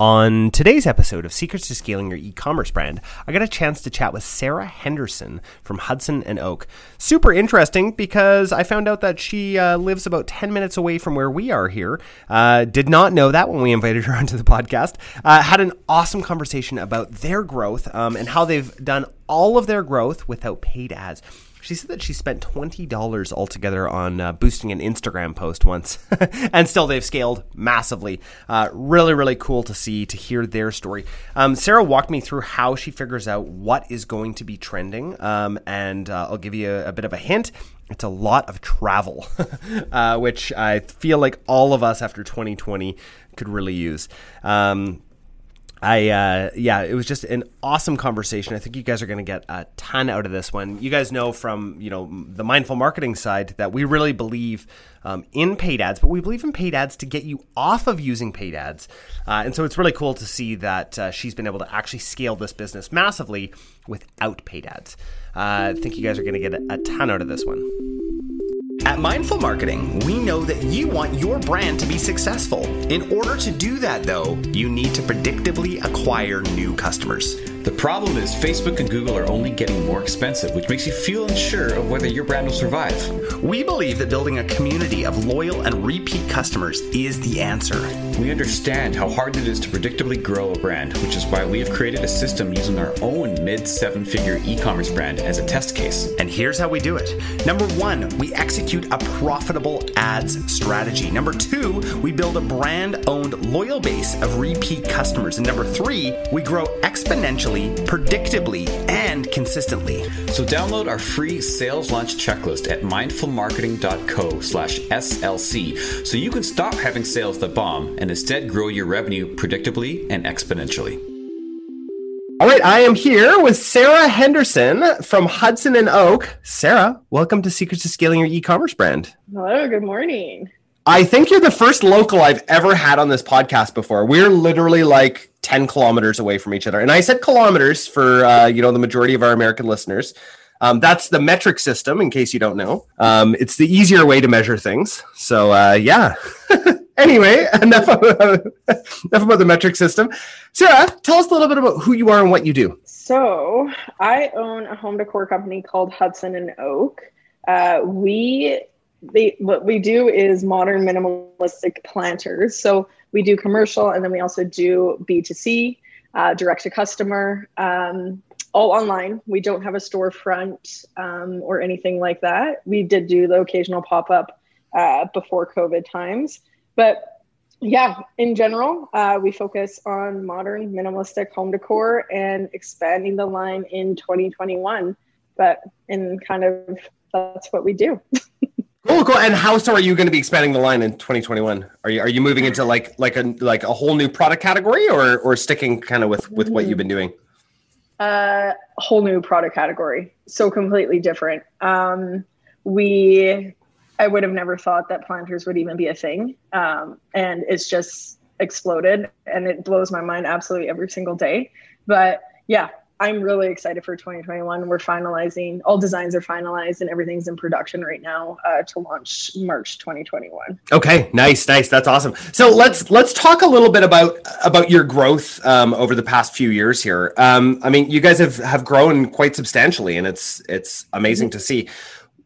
On today's episode of Secrets to Scaling Your E-Commerce Brand, I got a chance to chat with Sarah Henderson from Hudson and Oak. Super interesting because I found out that she lives about 10 minutes away from where we are here. Did not know that when we invited her onto the podcast. Had an awesome conversation about their growth and how they've done all of their growth without paid ads. She said that she spent $20 altogether on boosting an Instagram post once, and still they've scaled massively. Really, really cool to hear their story. Sarah walked me through how she figures out what is going to be trending, and I'll give you a bit of a hint. It's a lot of travel, which I feel like all of us after 2020 could really use. It was just an awesome conversation. I think you guys are going to get a ton out of this one. You guys know from, the mindful marketing side that we really believe in paid ads, but we believe in paid ads to get you off of using paid ads. And so it's really cool to see that she's been able to actually scale this business massively without paid ads. I think you guys are going to get a ton out of this one. At Mindful Marketing, we know that you want your brand to be successful. In order to do that, though, you need to predictably acquire new customers. The problem is Facebook and Google are only getting more expensive, which makes you feel unsure of whether your brand will survive. We believe that building a community of loyal and repeat customers is the answer. We understand how hard it is to predictably grow a brand, which is why we have created a system using our own mid-seven-figure e-commerce brand as a test case. And here's how we do it. Number one, we execute a profitable ads strategy. Number two, we build a brand-owned loyal base of repeat customers. And number three, we grow exponentially, predictably, and consistently. So download our free sales launch checklist at mindfulmarketing.co/SLC so you can stop having sales that bomb and instead grow your revenue predictably and exponentially. All right, I am here with Sarah Henderson from Hudson and Oak. Sarah, welcome to Secrets to Scaling Your E-Commerce Brand. Hello, good morning. I think you're the first local I've ever had on this podcast before. We're literally 10 kilometers away from each other. And I said kilometers for, the majority of our American listeners. That's the metric system, in case you don't know. It's the easier way to measure things. So, Anyway, enough about the metric system. Sarah, tell us a little bit about who you are and what you do. So I own a home decor company called Hudson and Oak. What we do is modern minimalistic planters. So we do commercial, and then we also do B2C, direct to customer, all online. We don't have a storefront or anything like that. We did do the occasional pop-up before COVID times. But yeah, in general, we focus on modern minimalistic home decor and expanding the line in 2021. But that's what we do. Cool. And how so are you going to be expanding the line in 2021? Are you moving into like a whole new product category or sticking kind of with what you've been doing? Whole new product category. So completely different. I would have never thought that planters would even be a thing. And it's just exploded, and it blows my mind absolutely every single day. But yeah, I'm really excited for 2021. We're finalizing, all designs are finalized, and everything's in production right now to launch March 2021. Okay, nice. That's awesome. So let's talk a little bit about your growth over the past few years here. You guys have grown quite substantially, and it's amazing to see.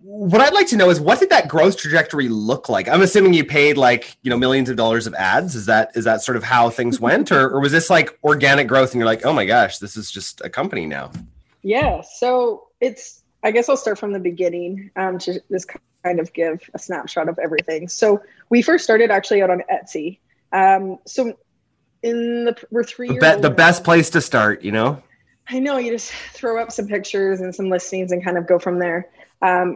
What I'd like to know is, what did that growth trajectory look like? I'm assuming you paid millions of dollars of ads. Is that sort of how things went? Or was this organic growth and you're like, oh my gosh, this is just a company now? Yeah. So I guess I'll start from the beginning to just kind of give a snapshot of everything. So we first started actually out on Etsy. We're 3 years old. The best place to start, I know, you just throw up some pictures and some listings and kind of go from there.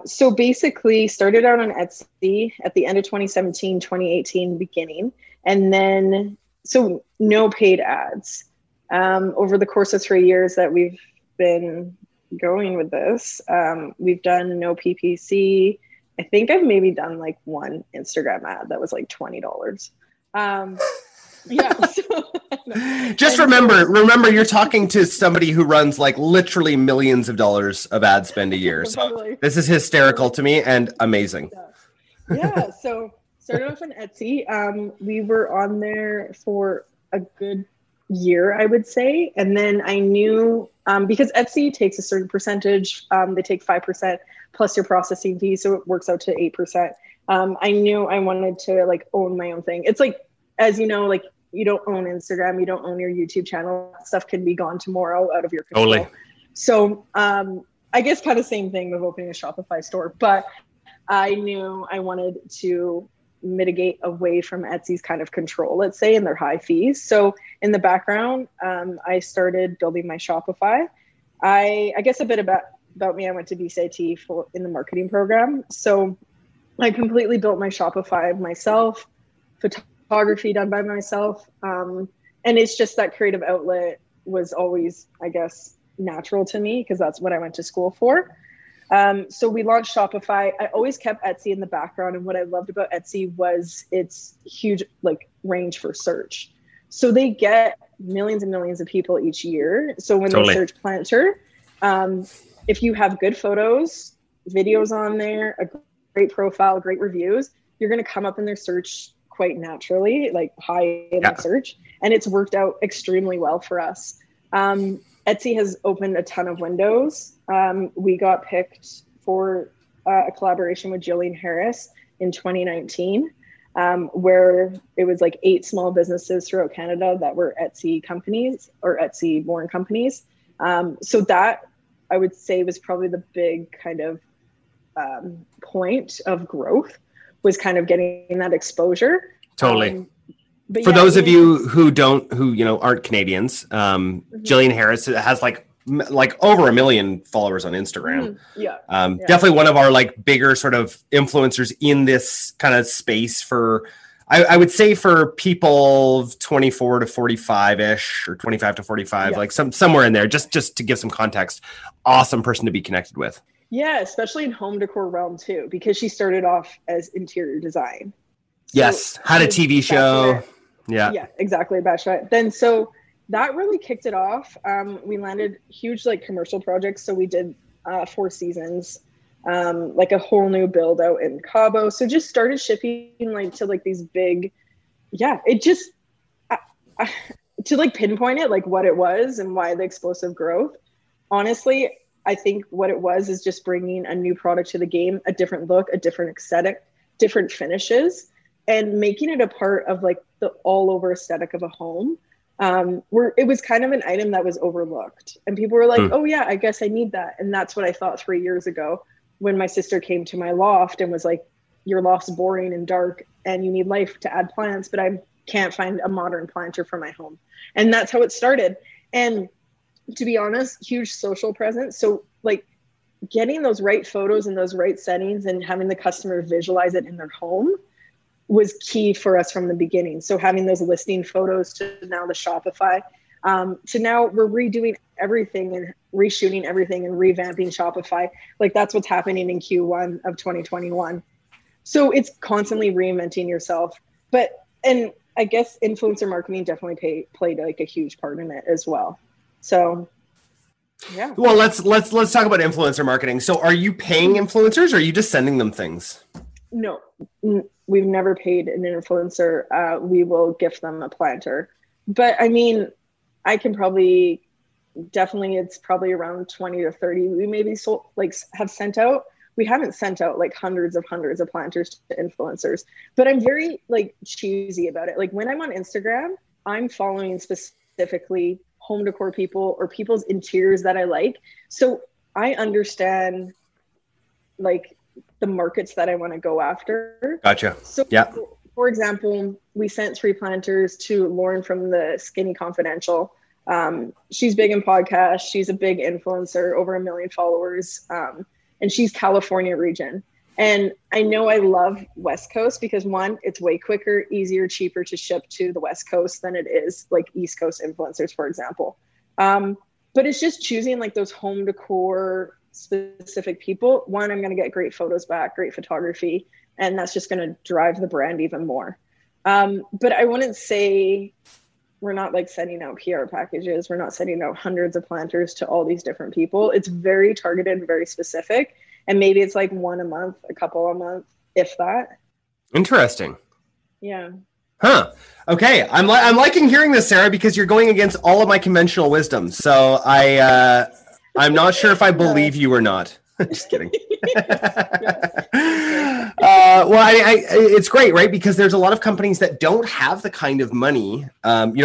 So basically started out on Etsy at the end of 2017, 2018 beginning, and then, so no paid ads, over the course of 3 years that we've been going with this, we've done no PPC. I think I've maybe done one Instagram ad that was $20. Yeah. So, just remember you're talking to somebody who runs literally millions of dollars of ad spend a year. So this is hysterical to me and amazing. Yeah. So started off on Etsy. We were on there for a good year, I would say. And then I knew, because Etsy takes a certain percentage, they take 5% plus your processing fee. So it works out to 8%. I knew I wanted to like own my own thing. It's like, as you know, like you don't own Instagram, you don't own your YouTube channel. Stuff can be gone tomorrow out of your control. Totally. So I guess kind of same thing with opening a Shopify store, but I knew I wanted to mitigate away from Etsy's kind of control, let's say, and their high fees. So in the background, I started building my Shopify. I guess a bit about me, I went to BCIT in the marketing program. So I completely built my Shopify myself, photography done by myself. And it's just that creative outlet was always, I guess, natural to me because that's what I went to school for. So we launched Shopify. I always kept Etsy in the background. And what I loved about Etsy was its huge like range for search. So they get millions and millions of people each year. So when Totally. They search planter, if you have good photos, videos on there, a great profile, great reviews, you're going to come up in their search quite naturally, like high in the search. And it's worked out extremely well for us. Etsy has opened a ton of windows. We got picked for a collaboration with Jillian Harris in 2019, where it was like 8 small businesses throughout Canada that were Etsy companies or Etsy born companies. So that I would say was probably the big kind of point of growth, was kind of getting that exposure. Totally. But for those of you who aren't Canadians, mm-hmm. Jillian Harris has like over 1 million followers on Instagram. Mm-hmm. Yeah. Definitely one of our like bigger sort of influencers in this kind of space for, I would say for people 24 to 45 ish or 25 to 45, like somewhere in there, just to give some context. Awesome person to be connected with. Yeah. Especially in home decor realm too, because she started off as interior design. Yes. So had a TV show. Yeah. Yeah, exactly. Bachelorette. Then, so that really kicked it off. We landed huge, like commercial projects. So we did, Four Seasons, like a whole new build out in Cabo. So just started shipping like to like these big, it just, to like pinpoint it, like what it was and why the explosive growth. Honestly, I think what it was is just bringing a new product to the game, a different look, a different aesthetic, different finishes, and making it a part of like the all over aesthetic of a home, where it was kind of an item that was overlooked and people were like, oh yeah, I guess I need that. And that's what I thought 3 years ago when my sister came to my loft and was like, your loft's boring and dark and you need life to add plants, but I can't find a modern planter for my home. And that's how it started. And to be honest, huge social presence. So like getting those right photos in those right settings and having the customer visualize it in their home was key for us from the beginning. So having those listing photos to now the Shopify, to now we're redoing everything and reshooting everything and revamping Shopify. Like that's what's happening in Q1 of 2021. So it's constantly reinventing yourself. And I guess influencer marketing definitely played like a huge part in it as well. So yeah. Well, let's talk about influencer marketing. So are you paying influencers or are you just sending them things? No, we've never paid an influencer. We will gift them a planter. But I mean, I can probably definitely, it's probably around 20 to 30 we maybe have sent out. We haven't sent out like hundreds of planters to influencers. But I'm very like choosy about it. Like when I'm on Instagram, I'm following specifically home decor people or people's interiors that I like. So I understand like the markets that I want to go after. Gotcha. So yeah. For example, we sent 3 planters to Lauren from the Skinny Confidential. She's big in podcasts. She's a big influencer, over 1 million followers. And she's California region. And I know I love West Coast because one, it's way quicker, easier, cheaper to ship to the West Coast than it is like East Coast influencers, for example. But it's just choosing like those home decor specific people. One, I'm going to get great photos back, great photography, and that's just going to drive the brand even more. But I wouldn't say we're not like sending out PR packages. We're not sending out hundreds of planters to all these different people. It's very targeted and very specific. And maybe it's like one a month, a couple a month, if that. Interesting. Yeah. Huh. Okay. I'm liking hearing this, Sarah, because you're going against all of my conventional wisdom. So I'm not sure if I believe you or not. Just kidding. Well, it's great, right? Because there's a lot of companies that don't have the kind of money,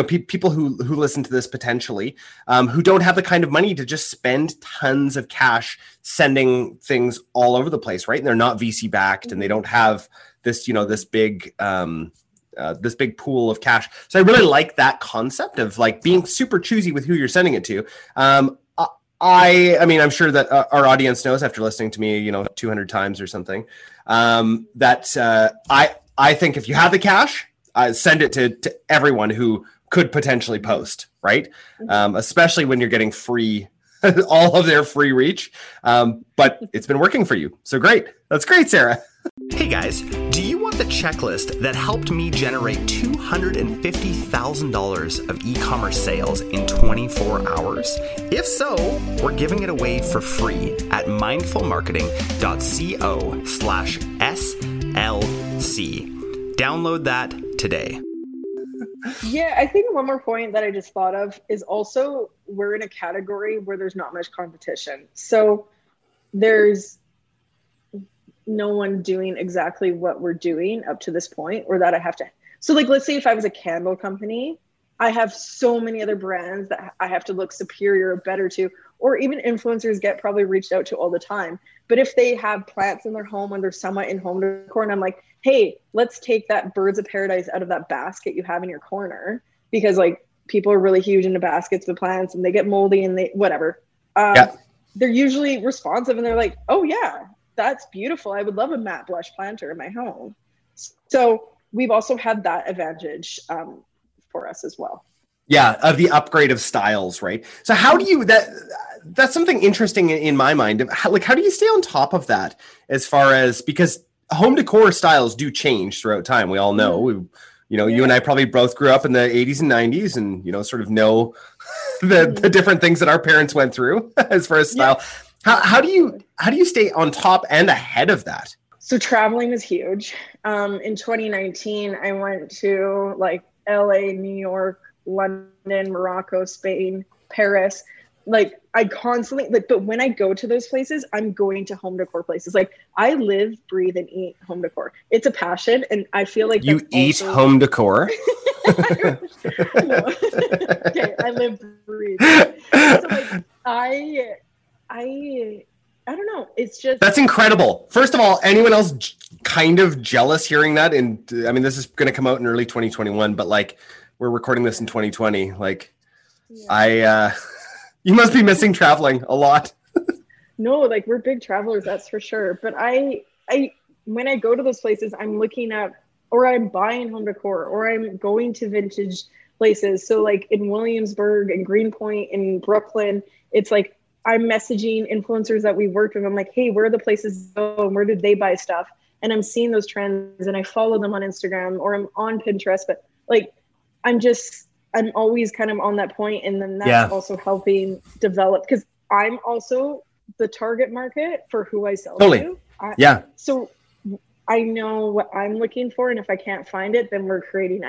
people who listen to this potentially, who don't have the kind of money to just spend tons of cash sending things all over the place, right? And they're not VC backed, and they don't have this, this big pool of cash. So I really like that concept of like being super choosy with who you're sending it to. I mean, I'm sure that our audience knows after listening to me, 200 times or something, that I think if you have the cash, send it to everyone who could potentially post, right? Especially when you're getting free, all of their free reach. But it's been working for you. So great. That's great, Sarah. Hey guys, do you want the checklist that helped me generate $250,000 of e-commerce sales in 24 hours? If so, we're giving it away for free at mindfulmarketing.co/SLC. Download that today. Yeah, I think one more point that I just thought of is also we're in a category where there's not much competition. So there's no one doing exactly what we're doing up to this point, or that I have to. So like, let's say if I was a candle company, I have so many other brands that I have to look superior or better to, or even influencers get probably reached out to all the time. But if they have plants in their home and they're somewhat in home decor, and I'm like, hey, let's take that birds of paradise out of that basket you have in your corner, because like people are really huge into baskets with plants and they get moldy and they, whatever. They're usually responsive and they're like, oh yeah, that's beautiful. I would love a matte blush planter in my home. So we've also had that advantage for us as well. Yeah, of the upgrade of styles, right? So how do you, that's something interesting in my mind. How do you stay on top of that as far as, because home decor styles do change throughout time. We all know, you and I probably both grew up in the 80s and 90s and, sort of know the different things that our parents went through as far as style. Yeah. How do you stay on top and ahead of that? So traveling is huge. In 2019, I went to like LA, New York, London, Morocco, Spain, Paris. Like I constantly but when I go to those places, I'm going to home decor places. Like I live, breathe, and eat home decor. It's a passion, and I feel like you eat home decor. Okay, I live, breathe. So like I don't know. It's just, that's incredible. First of all, anyone else kind of jealous hearing that? And I mean, this is going to come out in early 2021, but like we're recording this in 2020. Like yeah. You must be missing traveling a lot. No, like we're big travelers. That's for sure. But I, when I go to those places, I'm looking at, or I'm buying home decor, or I'm going to vintage places. So like in Williamsburg and Greenpoint and Brooklyn, it's like, I'm messaging influencers that we worked with. I'm like, hey, where are the places go and where did they buy stuff? And I'm seeing those trends and I follow them on Instagram or I'm on Pinterest, but like, I'm always kind of on that point. And then that's also helping develop, because I'm also the target market for who I sell to. So I know what I'm looking for. And if I can't find it, then we're creating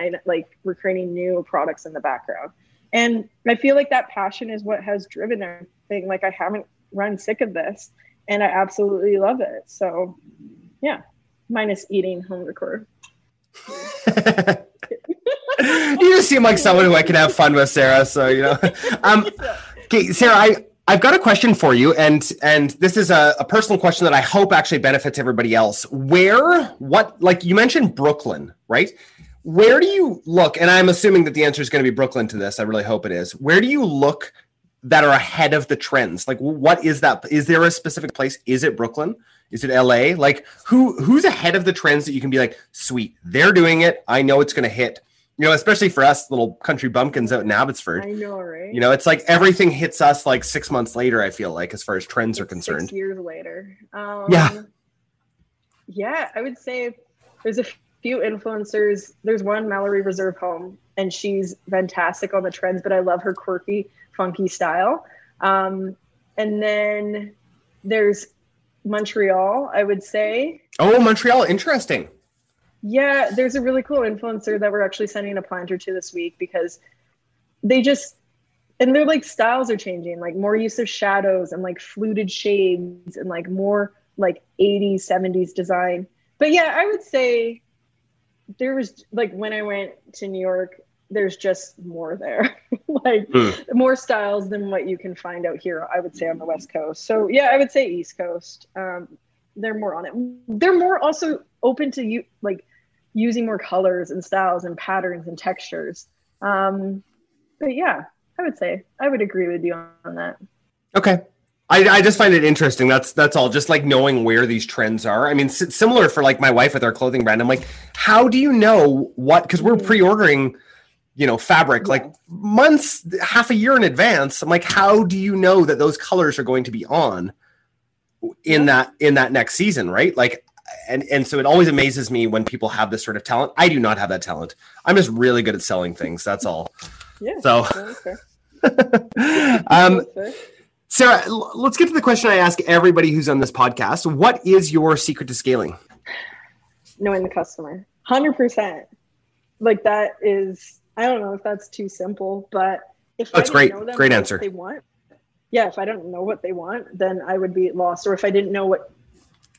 new products in the background. And I feel like that passion is what has driven everything. Like I haven't run sick of this and I absolutely love it. So yeah, minus eating home decor. You just seem like someone who I can have fun with, Sarah. So, okay, Sarah, I've got a question for you. And this is a personal question that I hope actually benefits everybody else. Like you mentioned Brooklyn, right? Where do you look? And I'm assuming that the answer is going to be Brooklyn to this. I really hope it is. Where do you look that are ahead of the trends? Like, what is that? Is there a specific place? Is it Brooklyn? Is it LA? Like who's ahead of the trends that you can be like, sweet, they're doing it. I know it's going to hit, especially for us little country bumpkins out in Abbotsford. I know, right? It's like everything hits us like 6 months later, I feel like, as far as trends are concerned. 6 years later. Yeah, I would say there's a few influencers. There's one, Mallory Reserve Home, and she's fantastic on the trends, but I love her quirky, funky style. And then there's Montreal, I would say. Oh, Montreal. Interesting. Yeah, there's a really cool influencer that we're actually sending a planter to this week because they just, and their like styles are changing, like more use of shadows and like fluted shades and like more like 80s, 70s design. But yeah, I would say there was like, when I went to New York, there's just more there, like more styles than what you can find out here, I would say, on the West Coast. So yeah, I would say East Coast. They're more on it. They're more also open to you, like using more colors and styles and patterns and textures. But yeah, I would say, I would agree with you on that. Okay. I just find it interesting. That's all. Just like knowing where these trends are. I mean, similar for like my wife with our clothing brand. I'm like, how do you know what, because we're pre-ordering, you know, fabric like months, half a year in advance. I'm like, how do you know that those colors are going to be on in that next season? Right. Like, and so it always amazes me when people have this sort of talent. I do not have that talent. I'm just really good at selling things. That's all. Yeah. So, Sarah, let's get to the question I ask everybody who's on this podcast. What is your secret to scaling? Knowing the customer, 100%. Like that is, I don't know if that's too simple, but if that's great answer. They want, yeah. If I don't know what they want, then I would be lost. Or if I didn't know what,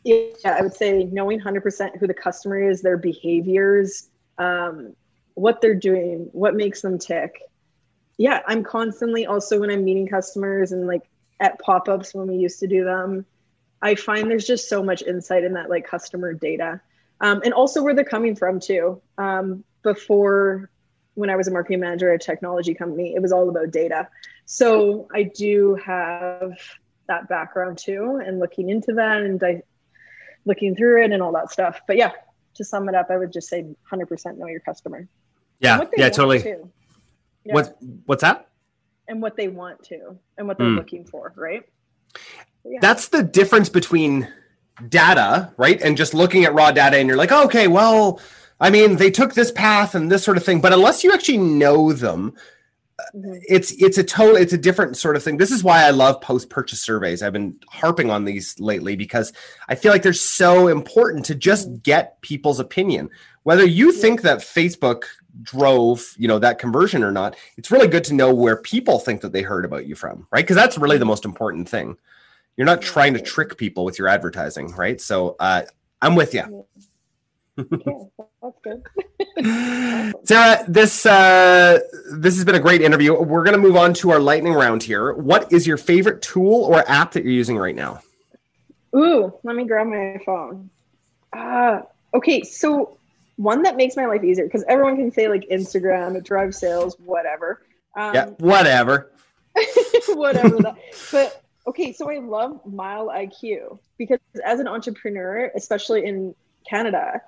yeah, I would say knowing 100% who the customer is, their behaviors, what they're doing, what makes them tick. Yeah. I'm constantly also when I'm meeting customers and like at pop-ups when we used to do them, I find there's just so much insight in that like customer data, and also where they're coming from too. Before, when I was a marketing manager at a technology company, it was all about data. So I do have that background too, and looking into that and looking through it and all that stuff. But yeah, to sum it up, I would just say 100% know your customer. Yeah, totally. You know, what's that? And what they want to, and what they're looking for, right? Yeah. That's the difference between data, right? And just looking at raw data and you're like, oh, okay, well, I mean, they took this path and this sort of thing, but unless you actually know them, it's a different sort of thing. This is why I love post-purchase surveys. I've been harping on these lately because I feel like they're so important to just get people's opinion. Whether you think that Facebook drove, you know, that conversion or not, it's really good to know where people think that they heard about you from, right? Because that's really the most important thing. You're not trying to trick people with your advertising, right? So I'm with you. Okay, that's good. Awesome. Sarah, this has been a great interview. We're going to move on to our lightning round here. What is your favorite tool or app that you're using right now? Ooh, let me grab my phone. Okay, so one that makes my life easier, because everyone can say like Instagram, it drives sales, whatever. Whatever. Whatever. But okay, so I love MileIQ because as an entrepreneur, especially in Canada,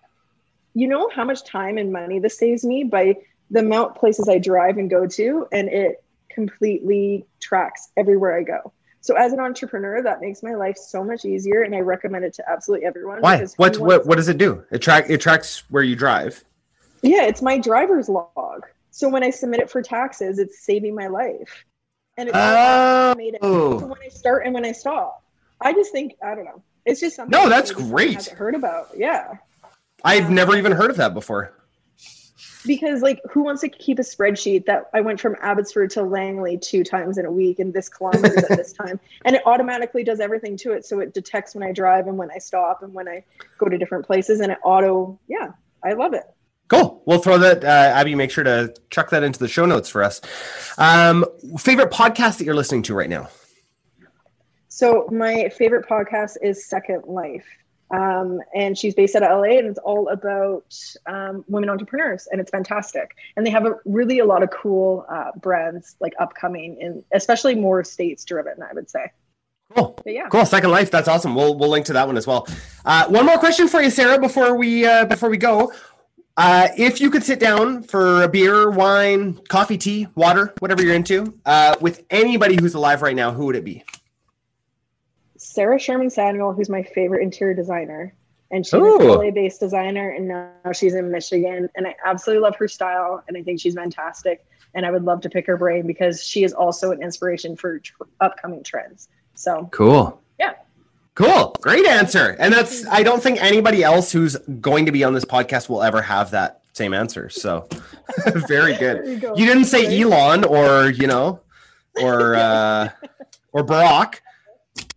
you know how much time and money this saves me by the amount of places I drive and go to, and it completely tracks everywhere I go. So as an entrepreneur, that makes my life so much easier, and I recommend it to absolutely everyone. Why? What does it do? It tracks where you drive. Yeah, it's my driver's log. So when I submit it for taxes, it's saving my life. And it's automated. So when I start and when I stop. I just think, I don't know. It's just something. No, that's great. I haven't heard about. Yeah. I've never even heard of that before. Because like, who wants to keep a spreadsheet that I went from Abbotsford to Langley 2 times in a week and this kilometers at this time, and it automatically does everything to it. So it detects when I drive and when I stop and when I go to different places, and it auto. Yeah. I love it. Cool. We'll throw that. Abby, make sure to chuck that into the show notes for us. Favorite podcast that you're listening to right now? So my favorite podcast is Second Life, and she's based out of LA, and it's all about women entrepreneurs, and it's fantastic. And they have a lot of cool brands like upcoming, and especially more states driven, I would say. Cool. But yeah. Cool. Second Life. That's awesome. We'll link to that one as well. One more question for you, Sarah, before we go. If you could sit down for a beer, wine, coffee, tea, water, whatever you're into, with anybody who's alive right now, who would it be? Sarah Sherman Samuel, who's my favorite interior designer, and she's an LA-based designer, and now she's in Michigan, and I absolutely love her style, and I think she's fantastic, and I would love to pick her brain because she is also an inspiration for upcoming trends. So cool. Yeah. Cool. Great answer. And that's, I don't think anybody else who's going to be on this podcast will ever have that same answer. So very good. You didn't say Elon or, you know, or Barack.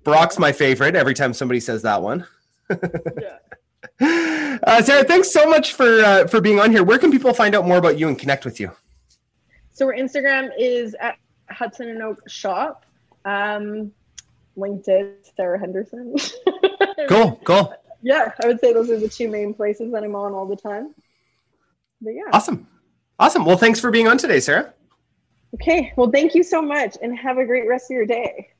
Barack's my favorite every time somebody says that one. Yeah. Sarah, thanks so much for being on here. Where can people find out more about you and connect with you? So our Instagram is at Hudson and Oak Shop. LinkedIn, Sarah Henderson. Cool. Yeah, I would say those are the two main places that I'm on all the time. But yeah. Awesome. Well, thanks for being on today, Sarah. Okay. Well, thank you so much and have a great rest of your day.